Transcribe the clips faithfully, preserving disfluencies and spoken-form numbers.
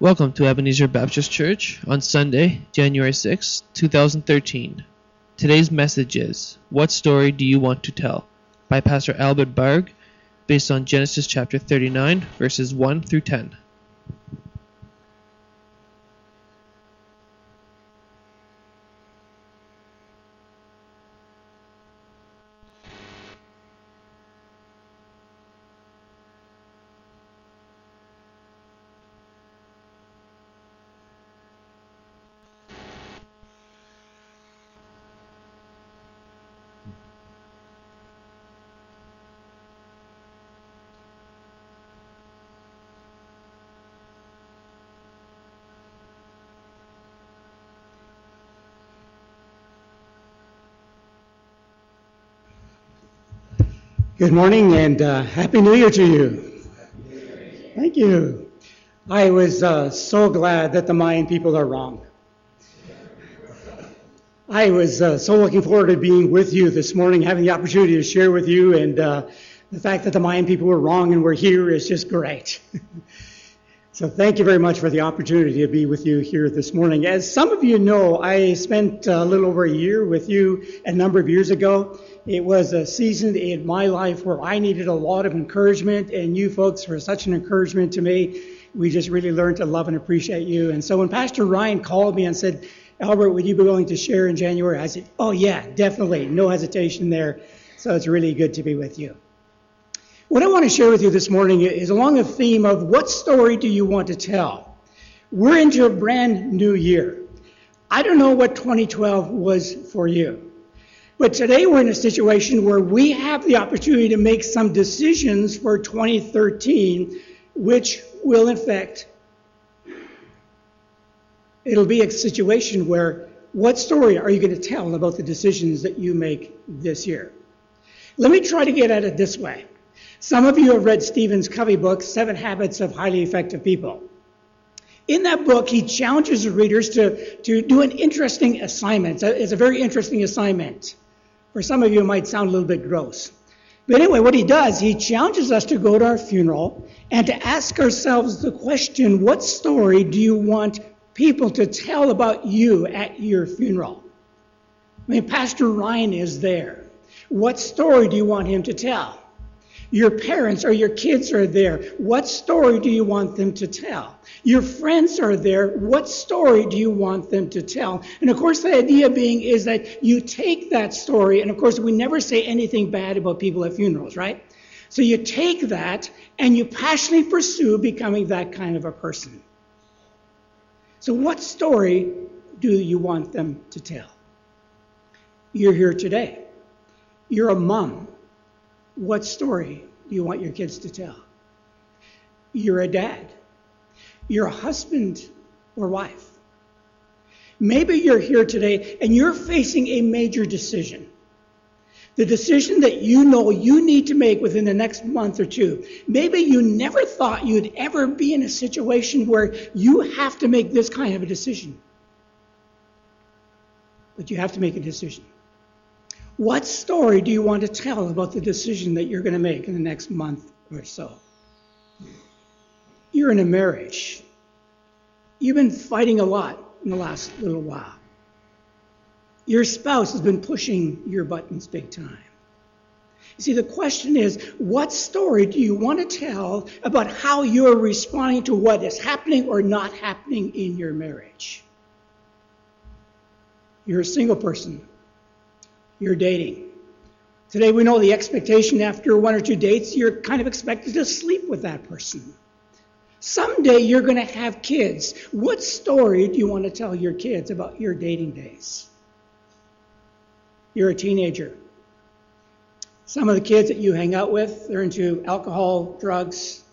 Welcome to Ebenezer Baptist Church on Sunday, January sixth, two thousand thirteen. Today's message is, What Story Do You Want to Tell? By Pastor Albert Barg, based on Genesis chapter thirty-nine, verses one through ten. Good morning and uh, Happy New Year to you. Thank you. I was uh, so glad that the Mayan people are wrong. I was uh, so looking forward to being with you this morning, having the opportunity to share with you, and uh, the fact that the Mayan people were wrong and we're here is just great. So thank you very much for the opportunity to be with you here this morning. As some of you know, I spent a little over a year with you a number of years ago. It was a season in my life where I needed a lot of encouragement, and you folks were such an encouragement to me. We just really learned to love and appreciate you. And so when Pastor Ryan called me and said, Albert, would you be willing to share in January? I said, oh yeah, definitely. No hesitation there. So it's really good to be with you. What I want to share with you this morning is along the theme of what story do you want to tell? We're into a brand new year. I don't know what twenty twelve was for you, but today we're in a situation where we have the opportunity to make some decisions for twenty thirteen, which will in fact, it'll be a situation where what story are you going to tell about the decisions that you make this year? Let me try to get at it this way. Some of you have read Stephen Covey's book, Seven Habits of Highly Effective People. In that book, he challenges the readers to, to do an interesting assignment. It's a very interesting assignment. For some of you, it might sound a little bit gross. But anyway, what he does, he challenges us to go to our funeral and to ask ourselves the question, what story do you want people to tell about you at your funeral? I mean, Pastor Ryan is there. What story do you want him to tell? Your parents or your kids are there. What story do you want them to tell? Your friends are there. What story do you want them to tell? And of course, the idea being is that you take that story, and of course, we never say anything bad about people at funerals, right? So you take that and you passionately pursue becoming that kind of a person. So what story do you want them to tell? You're here today. You're a mom. What story do you want your kids to tell? You're a dad. You're a husband or wife. Maybe you're here today and you're facing a major decision. The decision that you know you need to make within the next month or two. Maybe you never thought you'd ever be in a situation where you have to make this kind of a decision. But you have to make a decision. What story do you want to tell about the decision that you're going to make in the next month or so? You're in a marriage. You've been fighting a lot in the last little while. Your spouse has been pushing your buttons big time. You see, the question is, what story do you want to tell about how you're responding to what is happening or not happening in your marriage? You're a single person. You're dating. Today we know the expectation after one or two dates, you're kind of expected to sleep with that person. Someday you're going to have kids. What story do you want to tell your kids about your dating days? You're a teenager. Some of the kids that you hang out with, they're into alcohol, drugs.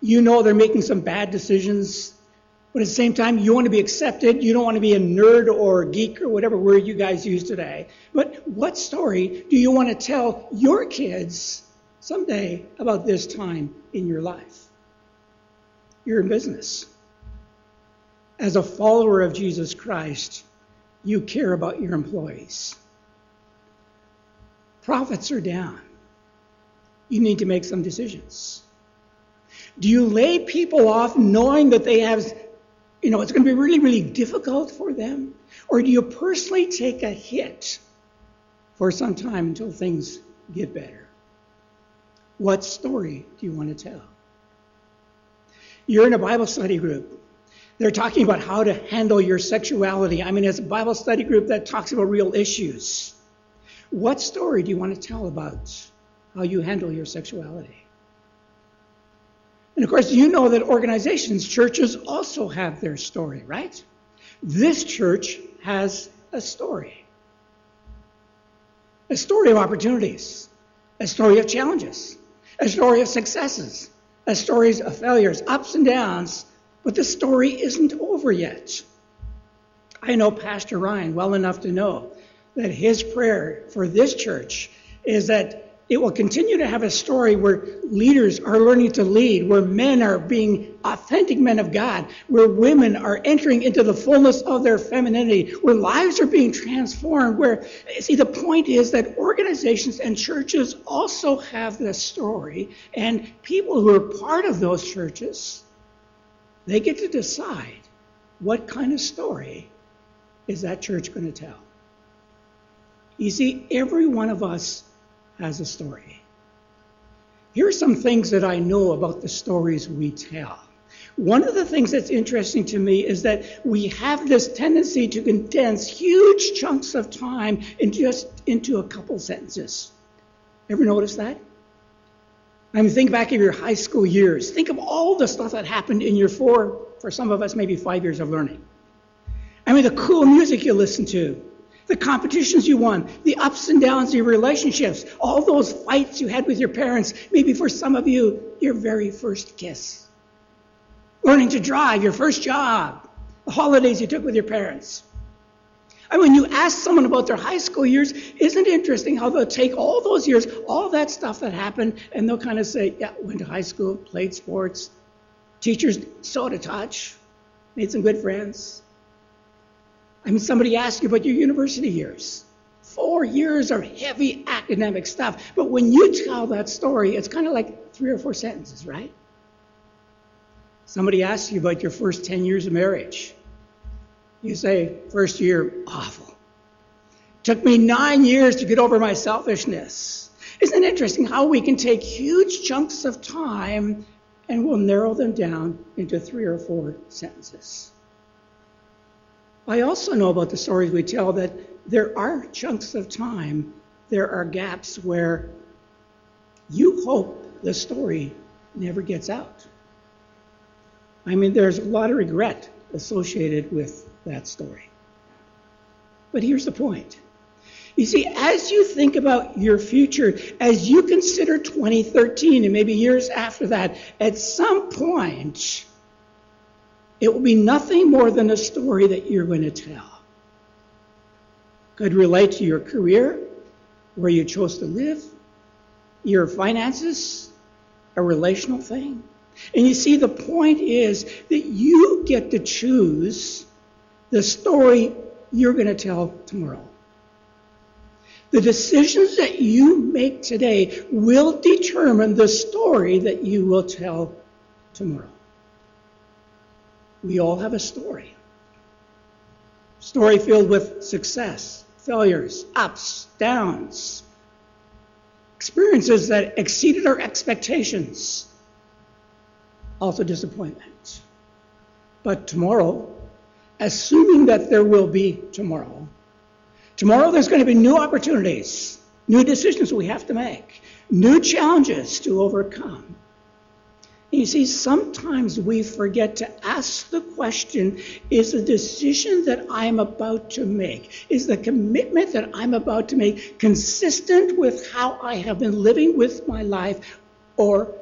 You know they're making some bad decisions, but at the same time, you want to be accepted. You don't want to be a nerd or a geek or whatever word you guys use today. But what story do you want to tell your kids someday about this time in your life? You're in business. As a follower of Jesus Christ, you care about your employees. Profits are down. You need to make some decisions. Do you lay people off knowing that they have you know, it's going to be really, really difficult for them? Or do you personally take a hit for some time until things get better? What story do you want to tell? You're in a Bible study group. They're talking about how to handle your sexuality. I mean, it's a Bible study group that talks about real issues. What story do you want to tell about how you handle your sexuality? And of course, you know that organizations, churches also have their story, right? This church has a story. A story of opportunities. A story of challenges. A story of successes. A story of failures, ups and downs. But the story isn't over yet. I know Pastor Ryan well enough to know that his prayer for this church is that it will continue to have a story where leaders are learning to lead, where men are being authentic men of God, where women are entering into the fullness of their femininity, where lives are being transformed, where, see, the point is that organizations and churches also have this story, and people who are part of those churches, they get to decide what kind of story is that church going to tell. You see, every one of us has a story. Here are some things that I know about the stories we tell. One of the things that's interesting to me is that we have this tendency to condense huge chunks of time in just into a couple sentences. Ever notice that? I mean, think back of your high school years. Think of all the stuff that happened in your four, for some of us, maybe five years of learning. I mean, the cool music you listened to, the competitions you won, the ups and downs of your relationships, all those fights you had with your parents, maybe for some of you, your very first kiss, learning to drive, your first job, the holidays you took with your parents. And when you ask someone about their high school years, isn't it interesting how they'll take all those years, all that stuff that happened, and they'll kind of say, yeah, went to high school, played sports, teachers saw to touch, made some good friends. I mean, somebody asked you about your university years. Four years of heavy academic stuff. But when you tell that story, it's kind of like three or four sentences, right? Somebody asks you about your first ten years of marriage. You say, first year, awful. Took me nine years to get over my selfishness. Isn't it interesting how we can take huge chunks of time and we'll narrow them down into three or four sentences? I also know about the stories we tell that there are chunks of time, there are gaps where you hope the story never gets out. I mean, there's a lot of regret associated with that story. But here's the point. You see, as you think about your future, as you consider twenty thirteen and maybe years after that, at some point, it will be nothing more than a story that you're going to tell. Could relate to your career, where you chose to live, your finances, a relational thing. And you see, the point is that you get to choose the story you're going to tell tomorrow. The decisions that you make today will determine the story that you will tell tomorrow. We all have a story. Story filled with success, failures, ups, downs, experiences that exceeded our expectations, also disappointments. But tomorrow, assuming that there will be tomorrow. Tomorrow there's going to be new opportunities, new decisions we have to make, new challenges to overcome. And you see, sometimes we forget to ask the question, is the decision that I'm about to make, is the commitment that I'm about to make consistent with how I have been living with my life, or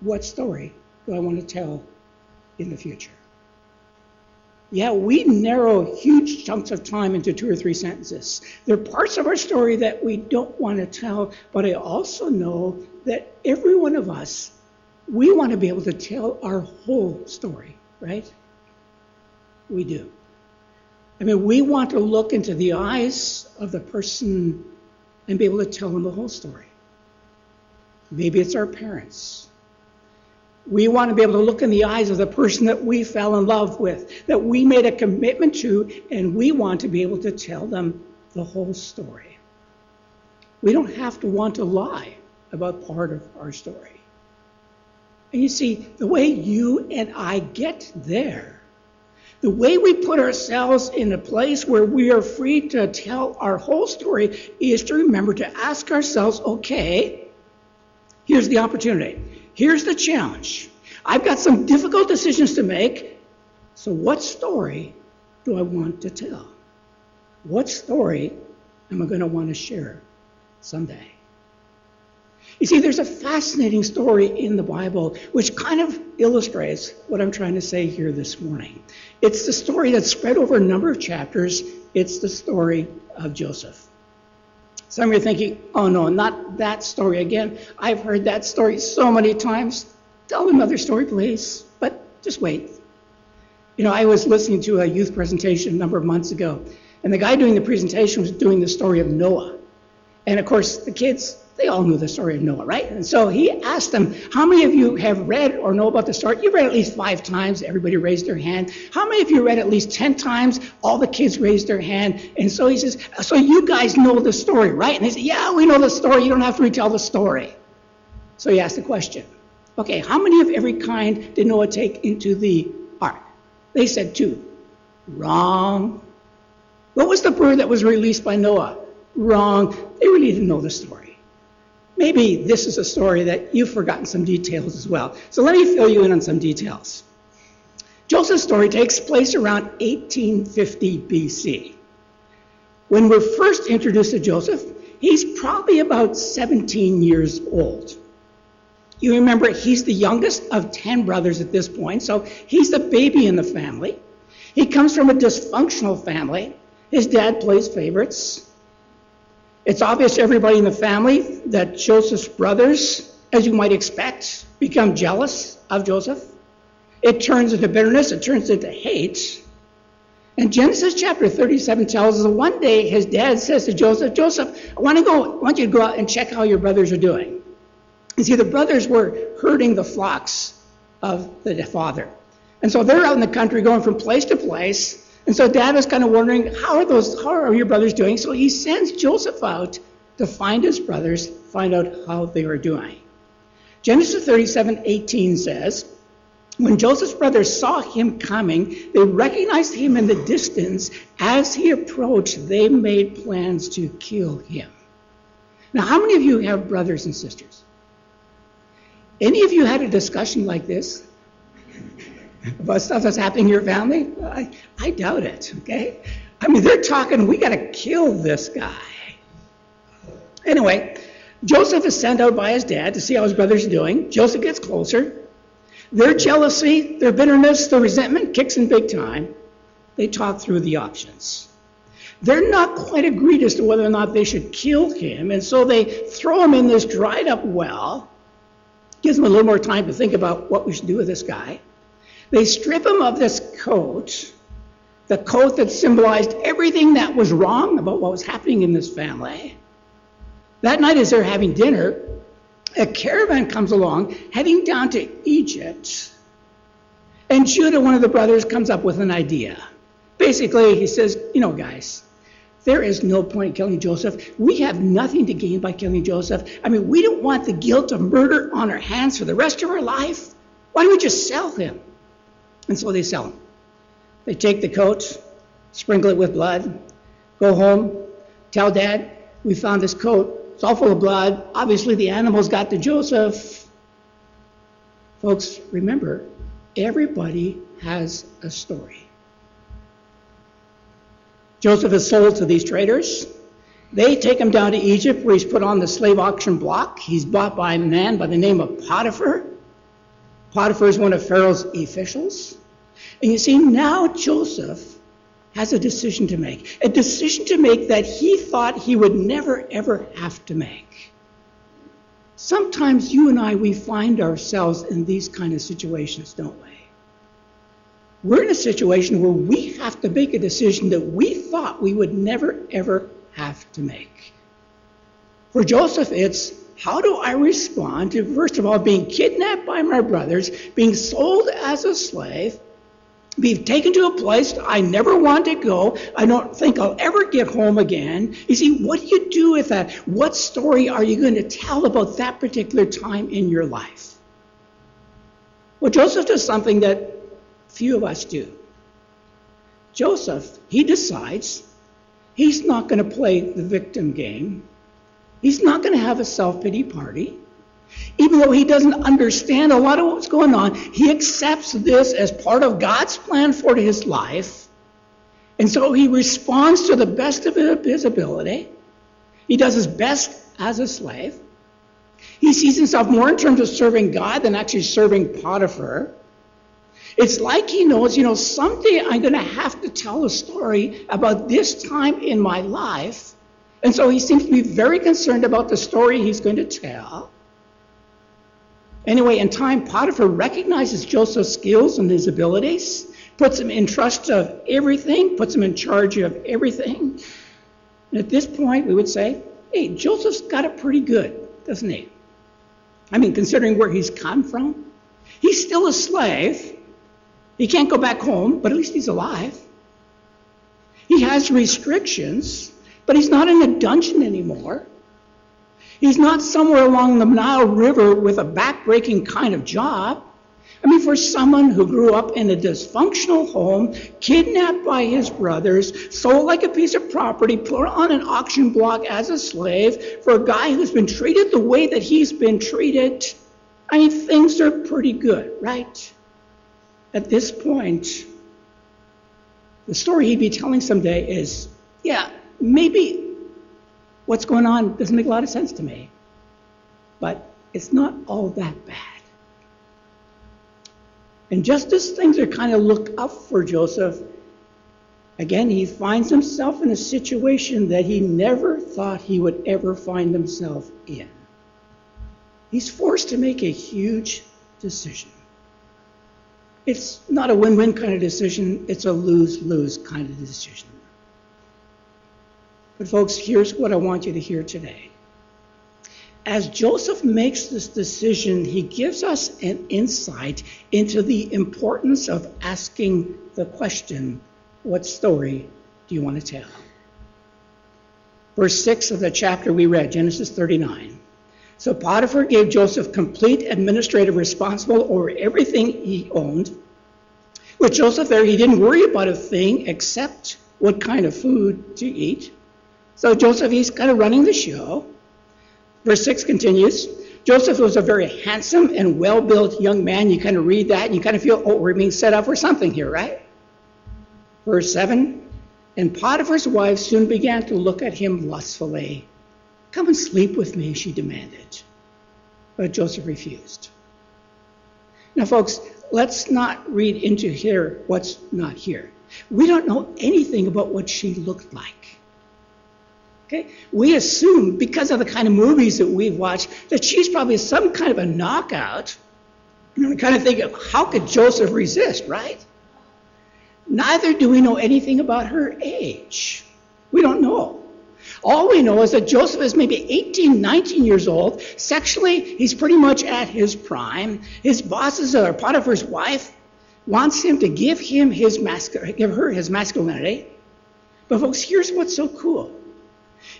what story do I want to tell in the future? Yeah, we narrow huge chunks of time into two or three sentences. There are parts of our story that we don't want to tell, but I also know that every one of us, we want to be able to tell our whole story, right? We do. I mean, we want to look into the eyes of the person and be able to tell them the whole story. Maybe it's our parents. We want to be able to look in the eyes of the person that we fell in love with, that we made a commitment to, and we want to be able to tell them the whole story. We don't have to want to lie about part of our story. And you see, the way you and I get there, the way we put ourselves in a place where we are free to tell our whole story, is to remember to ask ourselves, okay, here's the opportunity. Here's the challenge. I've got some difficult decisions to make. So what story do I want to tell? What story am I going to want to share someday? You see, there's a fascinating story in the Bible which kind of illustrates what I'm trying to say here this morning. It's the story that's spread over a number of chapters. It's the story of Joseph. Some of you are thinking, oh no, not that story again. I've heard that story so many times. Tell another story, please. But just wait. You know, I was listening to a youth presentation a number of months ago, and the guy doing the presentation was doing the story of Noah. And of course, the kids, they all knew the story of Noah, right? And so he asked them, how many of you have read or know about the story? You've read at least five times. Everybody raised their hand. How many of you read at least ten times? All the kids raised their hand. And so he says, so you guys know the story, right? And they said, yeah, we know the story. You don't have to retell the story. So he asked the question, okay, how many of every kind did Noah take into the ark? They said two. Wrong. What was the bird that was released by Noah? Wrong. They really didn't know the story. Maybe this is a story that you've forgotten some details as well. So let me fill you in on some details. Joseph's story takes place around eighteen fifty B C. When we're first introduced to Joseph, he's probably about seventeen years old. You remember, he's the youngest of ten brothers at this point, so he's the baby in the family. He comes from a dysfunctional family. His dad plays favorites. It's obvious to everybody in the family that Joseph's brothers, as you might expect, become jealous of Joseph. It turns into bitterness. It turns into hate. And Genesis chapter thirty-seven tells us that one day his dad says to Joseph, Joseph, I want to go. I want you to go out and check how your brothers are doing. You see, the brothers were herding the flocks of the father. And so they're out in the country going from place to place. And so dad was kind of wondering, how are those, how are your brothers doing? So he sends Joseph out to find his brothers, find out how they are doing. Genesis thirty-seven eighteen says, when Joseph's brothers saw him coming, they recognized him in the distance. As he approached, they made plans to kill him. Now, how many of you have brothers and sisters? Any of you had a discussion like this about stuff that's happening in your family? I, I doubt it, okay? I mean, they're talking, we got to kill this guy. Anyway, Joseph is sent out by his dad to see how his brothers are doing. Joseph gets closer. Their jealousy, their bitterness, their resentment kicks in big time. They talk through the options. They're not quite agreed as to whether or not they should kill him, and so they throw him in this dried-up well. Gives him a little more time to think about what we should do with this guy. They strip him of this coat, the coat that symbolized everything that was wrong about what was happening in this family. That night as they're having dinner, a caravan comes along, heading down to Egypt. And Judah, one of the brothers, comes up with an idea. Basically, he says, you know, guys, there is no point in killing Joseph. We have nothing to gain by killing Joseph. I mean, we don't want the guilt of murder on our hands for the rest of our life. Why don't we just sell him? And so they sell him. They take the coat, sprinkle it with blood, go home, tell dad, we found this coat. It's all full of blood. Obviously, the animals got to Joseph. Folks, remember, everybody has a story. Joseph is sold to these traders. They take him down to Egypt, where he's put on the slave auction block. He's bought by a man by the name of Potiphar. Potiphar is one of Pharaoh's officials. And you see, now Joseph has a decision to make, a decision to make that he thought he would never, ever have to make. Sometimes you and I, we find ourselves in these kind of situations, don't we? We're in a situation where we have to make a decision that we thought we would never, ever have to make. For Joseph, it's, how do I respond to, first of all, being kidnapped by my brothers, being sold as a slave, being taken to a place I never want to go, I don't think I'll ever get home again. You see, what do you do with that? What story are you going to tell about that particular time in your life? Well, Joseph does something that few of us do. Joseph, he decides he's not going to play the victim game. He's not going to have a self-pity party. Even though he doesn't understand a lot of what's going on, he accepts this as part of God's plan for his life. And so he responds to the best of his ability. He does his best as a slave. He sees himself more in terms of serving God than actually serving Potiphar. It's like he knows, you know, someday I'm going to have to tell a story about this time in my life. And so he seems to be very concerned about the story he's going to tell. Anyway, in time, Potiphar recognizes Joseph's skills and his abilities, puts him in trust of everything, puts him in charge of everything. And at this point, we would say, hey, Joseph's got it pretty good, doesn't he? I mean, considering where he's come from, he's still a slave. He can't go back home, but at least he's alive. He has restrictions, but he's not in a dungeon anymore. He's not somewhere along the Nile River with a back-breaking kind of job. I mean, for someone who grew up in a dysfunctional home, kidnapped by his brothers, sold like a piece of property, put on an auction block as a slave, for a guy who's been treated the way that he's been treated, I mean, things are pretty good, right? At this point, the story he'd be telling someday is, yeah, maybe what's going on doesn't make a lot of sense to me, but it's not all that bad. And just as things are kind of looked up for Joseph, again, he finds himself in a situation that he never thought he would ever find himself in. He's forced to make a huge decision. It's not a win-win kind of decision, it's a lose-lose kind of decision. But folks, here's what I want you to hear today. As Joseph makes this decision, he gives us an insight into the importance of asking the question, what story do you want to tell? Verse six of the chapter we read, Genesis thirty-nine. So Potiphar gave Joseph complete administrative responsibility over everything he owned. With Joseph there, he didn't worry about a thing except what kind of food to eat. So Joseph, he's kind of running the show. Verse six continues, Joseph was a very handsome and well-built young man. You kind of read that and you kind of feel, oh, we're being set up for something here, right? Verse seven, and Potiphar's wife soon began to look at him lustfully. Come and sleep with me, she demanded. But Joseph refused. Now, folks, let's not read into here what's not here. We don't know anything about what she looked like. Okay? We assume, because of the kind of movies that we've watched, that she's probably some kind of a knockout. And we kind of think, of how could Joseph resist, right? Neither do we know anything about her age. We don't know. All we know is that Joseph is maybe eighteen, nineteen years old. Sexually, he's pretty much at his prime. His bosses, or Potiphar's wife, wants him to give him his mascul- give her his masculinity. But folks, here's what's so cool.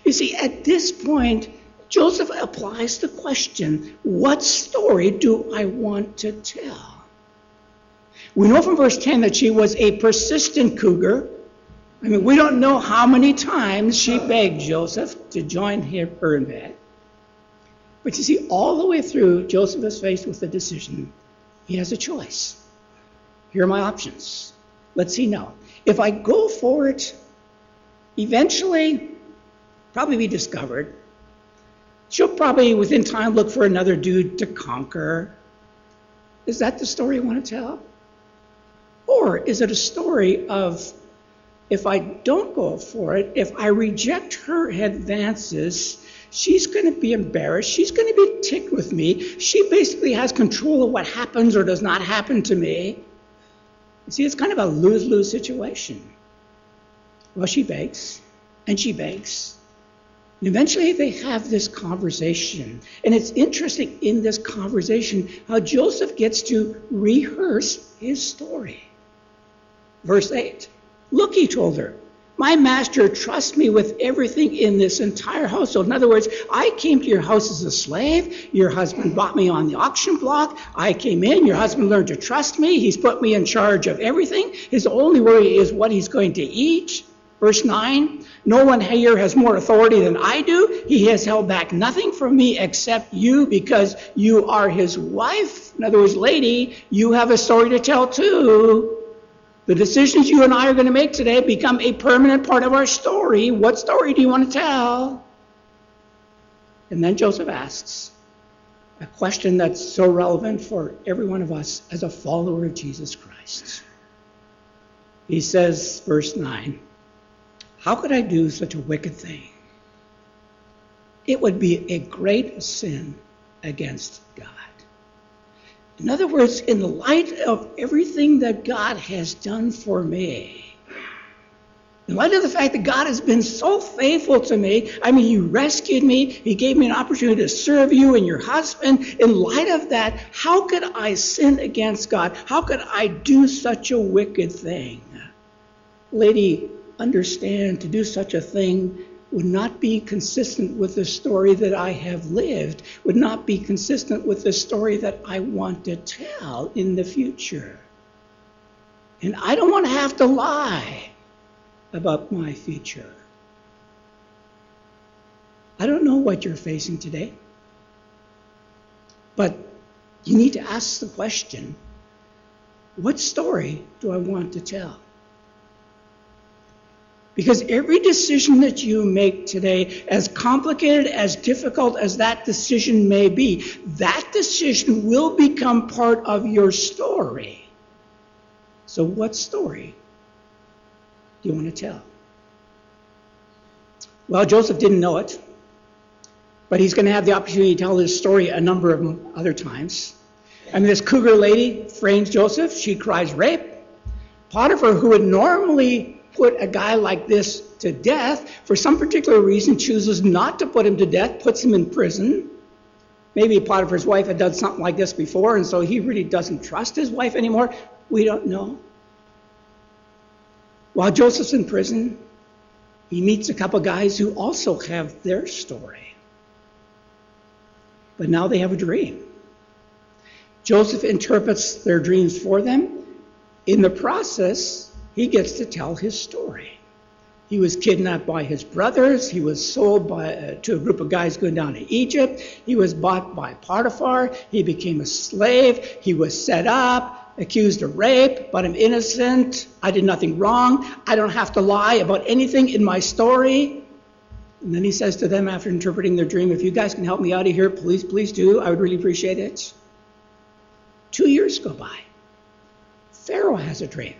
You see, at this point, Joseph applies the question, what story do I want to tell? We know from verse ten that she was a persistent cougar. I mean, we don't know how many times she begged Joseph to join her in bed. But you see, all the way through, Joseph is faced with a decision. He has a choice. Here are my options. Let's see now. If I go for it, eventually probably be discovered. She'll probably, within time, look for another dude to conquer. Is that the story you want to tell? Or is it a story of, if I don't go for it, if I reject her advances, she's going to be embarrassed. She's going to be ticked with me. She basically has control of what happens or does not happen to me. You see, it's kind of a lose-lose situation. Well, she begs, and she begs. Eventually they have this conversation, and it's interesting in this conversation how Joseph gets to rehearse his story. Verse eight, look, he told her, my master trusts me with everything in this entire household. In other words, I came to your house as a slave. Your husband bought me on the auction block. I came in. Your husband learned to trust me. He's put me in charge of everything. His only worry is what he's going to eat. Verse nine, no one here has more authority than I do. He has held back nothing from me except you, because you are his wife. In other words, lady, you have a story to tell too. The decisions you and I are going to make today become a permanent part of our story. What story do you want to tell? And then Joseph asks a question that's so relevant for every one of us as a follower of Jesus Christ. He says, verse nine, how could I do such a wicked thing? It would be a great sin against God. In other words, in the light of everything that God has done for me, in light of the fact that God has been so faithful to me, I mean, you rescued me, he gave me an opportunity to serve you and your husband. In light of that, how could I sin against God? How could I do such a wicked thing? Lady, understand, to do such a thing would not be consistent with the story that I have lived, would not be consistent with the story that I want to tell in the future. And I don't want to have to lie about my future. I don't know what you're facing today, but you need to ask the question, what story do I want to tell? Because every decision that you make today, as complicated, as difficult as that decision may be, that decision will become part of your story. So what story do you want to tell? Well, Joseph didn't know it, but he's going to have the opportunity to tell this story a number of other times. I mean, this cougar lady frames Joseph. She cries rape. Potiphar, who would normally put a guy like this to death, for some particular reason chooses not to put him to death, puts him in prison. Maybe Potiphar's wife had done something like this before, and so he really doesn't trust his wife anymore. We don't know. While Joseph's in prison, he meets a couple guys who also have their story. But now they have a dream. Joseph interprets their dreams for them. In the process, he gets to tell his story. He was kidnapped by his brothers. He was sold by, uh, to a group of guys going down to Egypt. He was bought by Potiphar. He became a slave. He was set up, accused of rape, but I'm innocent. I did nothing wrong. I don't have to lie about anything in my story. And then he says to them after interpreting their dream, if you guys can help me out of here, please, please do. I would really appreciate it. Two years go by. Pharaoh has a dream.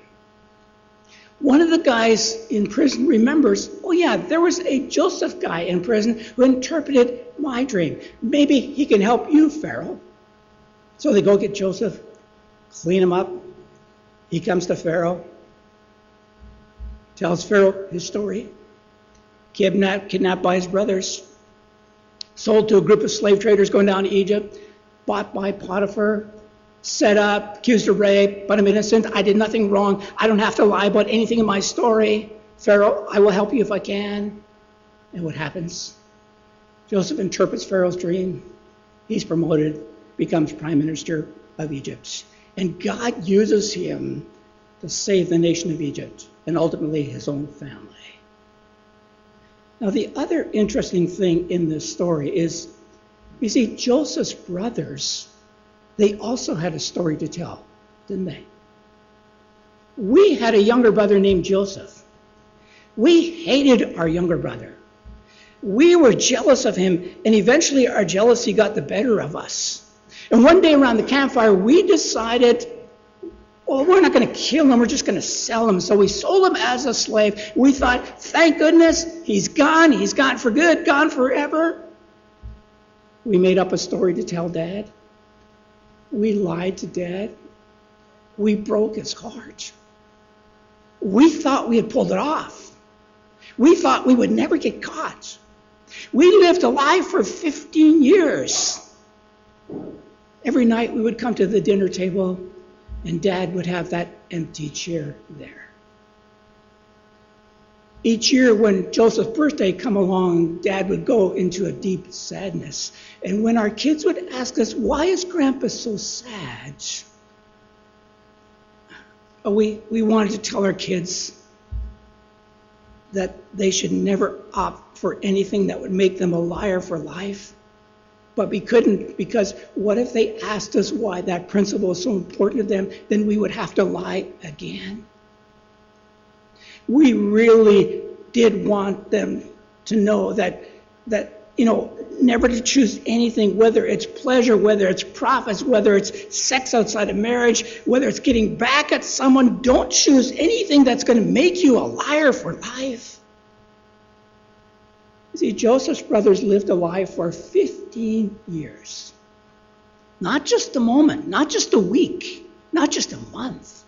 One of the guys in prison remembers, oh yeah, there was a Joseph guy in prison who interpreted my dream. Maybe he can help you, Pharaoh. So they go get Joseph, clean him up. He comes to Pharaoh, tells Pharaoh his story, kidnapped, kidnapped by his brothers, sold to a group of slave traders going down to Egypt, bought by Potiphar, set up, accused of rape, but I'm innocent. I did nothing wrong. I don't have to lie about anything in my story. Pharaoh, I will help you if I can. And what happens? Joseph interprets Pharaoh's dream. He's promoted, becomes prime minister of Egypt. And God uses him to save the nation of Egypt and ultimately his own family. Now, the other interesting thing in this story is, you see, Joseph's brothers, they also had a story to tell, didn't they? We had a younger brother named Joseph. We hated our younger brother. We were jealous of him, and eventually our jealousy got the better of us. And one day around the campfire, we decided, well, we're not going to kill him. We're just going to sell him. So we sold him as a slave. We thought, thank goodness, he's gone. He's gone for good, gone forever. We made up a story to tell Dad. We lied to Dad. We broke his heart. We thought we had pulled it off. We thought we would never get caught. We lived a life for fifteen years. Every night we would come to the dinner table and Dad would have that empty chair there. Each year when Joseph's birthday come along, Dad would go into a deep sadness. And when our kids would ask us, why is Grandpa so sad? We, we wanted to tell our kids that they should never opt for anything that would make them a liar for life. But we couldn't, because what if they asked us why that principle is so important to them? Then we would have to lie again. We really did want them to know that, that you know, never to choose anything, whether it's pleasure, whether it's profits, whether it's sex outside of marriage, whether it's getting back at someone. Don't choose anything that's going to make you a liar for life. You see, Joseph's brothers lived a lie for fifteen years. Not just a moment, not just a week, not just a month.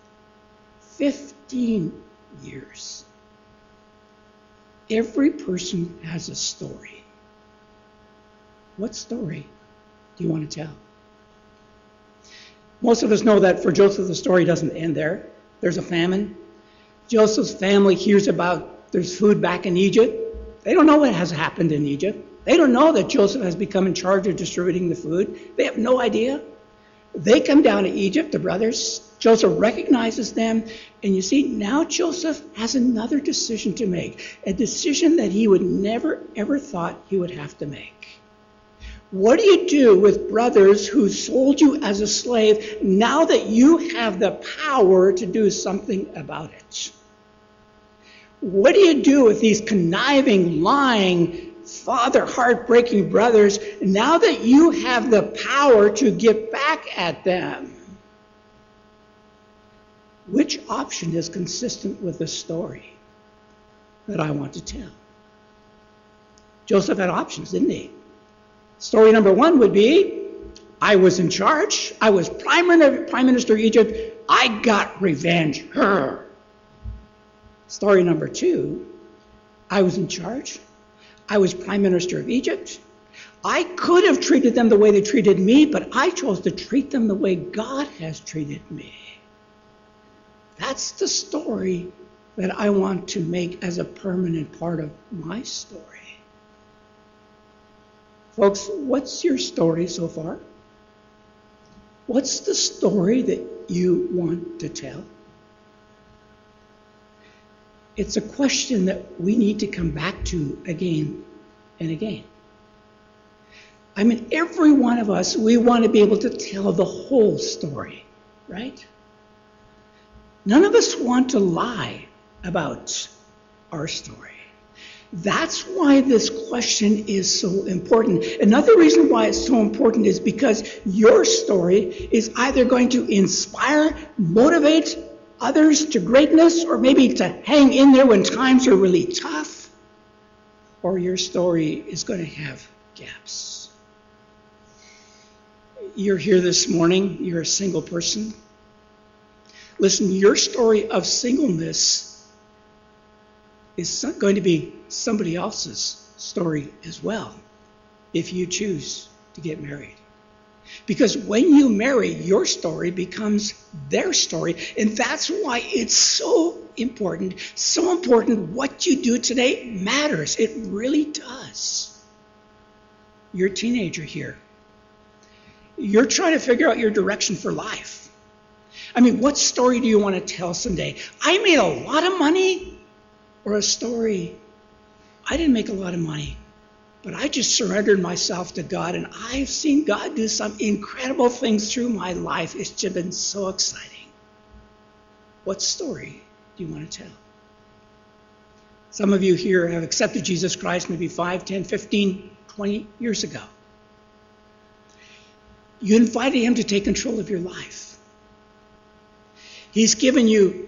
fifteen years. Every person has a story. What story do you want to tell? Most of us know that for Joseph, the story doesn't end there. There's a famine. Joseph's family hears about there's food back in Egypt. They don't know what has happened in Egypt. They don't know that Joseph has become in charge of distributing the food. They have no idea. They come down to Egypt, the brothers. Joseph recognizes them. And you see, now Joseph has another decision to make, a decision that he would never, ever thought he would have to make. What do you do with brothers who sold you as a slave now that you have the power to do something about it? What do you do with these conniving, lying, father heartbreaking brothers now that you have the power to get back at them? Which option is consistent with the story that I want to tell? Joseph had options, didn't he? Story number one would be, I was in charge. I was prime minister of Egypt. I got revenge. Her. Story number two, I was in charge. I was prime minister of Egypt. I could have treated them the way they treated me, but I chose to treat them the way God has treated me. That's the story that I want to make as a permanent part of my story. Folks, what's your story so far? What's the story that you want to tell? It's a question that we need to come back to again and again. I mean, every one of us, we want to be able to tell the whole story, right? None of us want to lie about our story. That's why this question is so important. Another reason why it's so important is because your story is either going to inspire, motivate others to greatness, or maybe to hang in there when times are really tough, or your story is going to have gaps. You're here this morning, you're a single person. Listen, your story of singleness is going to be somebody else's story as well, if you choose to get married. Because when you marry, your story becomes their story. And that's why it's so important, so important what you do today matters. It really does. You're a teenager here. You're trying to figure out your direction for life. I mean, what story do you want to tell someday? I made a lot of money. Or a story, I didn't make a lot of money, but I just surrendered myself to God, and I've seen God do some incredible things through my life. It's just been so exciting. What story do you want to tell? Some of you here have accepted Jesus Christ maybe five, ten, fifteen, twenty years ago. You invited him to take control of your life. He's given you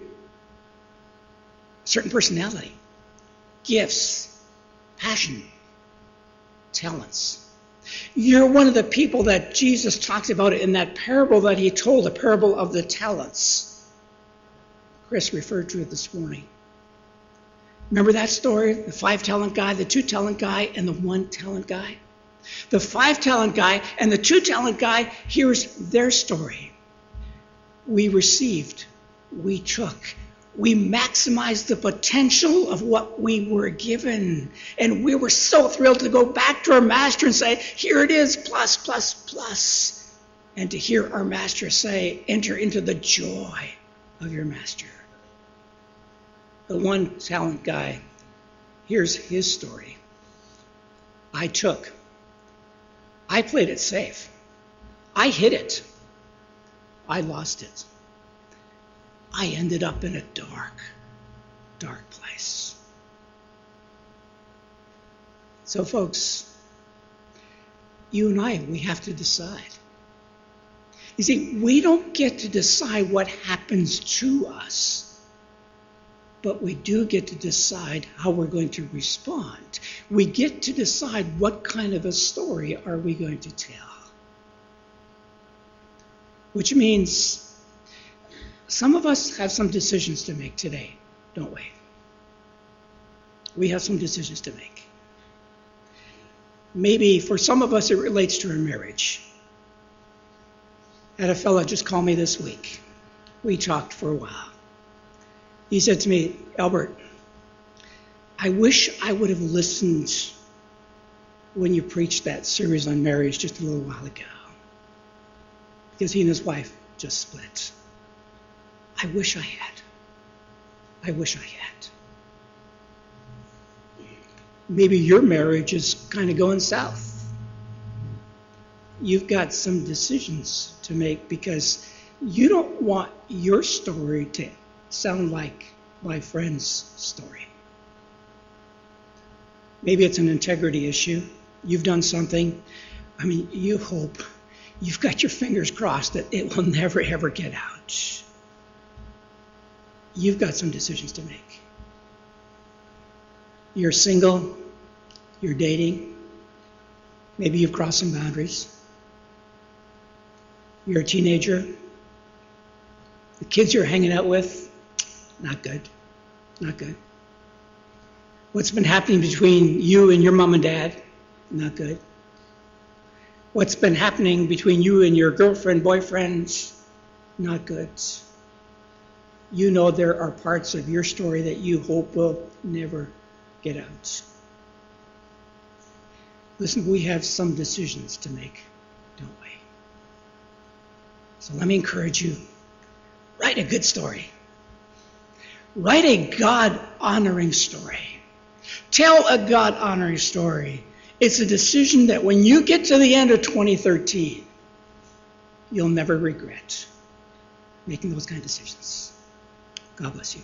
certain personality, gifts, passion, talents. You're one of the people that Jesus talks about in that parable that he told, the parable of the talents. Chris referred to it this morning. Remember that story? The five-talent guy, the two-talent guy, and the one-talent guy. The five-talent guy and the two-talent guy, here's their story. We received, we took, we maximized the potential of what we were given. And we were so thrilled to go back to our master and say, here it is, plus, plus, plus. And to hear our master say, enter into the joy of your master. The one talent guy, here's his story. I took. I played it safe. I hid it. I lost it. I ended up in a dark, dark place. So folks, you and I, we have to decide. You see, we don't get to decide what happens to us, but we do get to decide how we're going to respond. We get to decide what kind of a story are we going to tell. Which means some of us have some decisions to make today, don't we? We have some decisions to make. Maybe for some of us it relates to our marriage. Had a fella just call me this week. We talked for a while. He said to me, Albert, I wish I would have listened when you preached that series on marriage just a little while ago. Because he and his wife just split. I wish I had. I wish I had. Maybe your marriage is kind of going south. You've got some decisions to make because you don't want your story to sound like my friend's story. Maybe it's an integrity issue. You've done something. I mean, you hope. You've got your fingers crossed that it will never, ever get out. You've got some decisions to make. You're single. You're dating. Maybe you've crossed some boundaries. You're a teenager. The kids you're hanging out with, not good. Not good. What's been happening between you and your mom and dad, not good. What's been happening between you and your girlfriend, boyfriend, not good. You know there are parts of your story that you hope will never get out. Listen, we have some decisions to make, don't we? So let me encourage you, write a good story. Write a God-honoring story. Tell a God-honoring story. It's a decision that when you get to the end of twenty thirteen, you'll never regret making those kind of decisions. God bless you.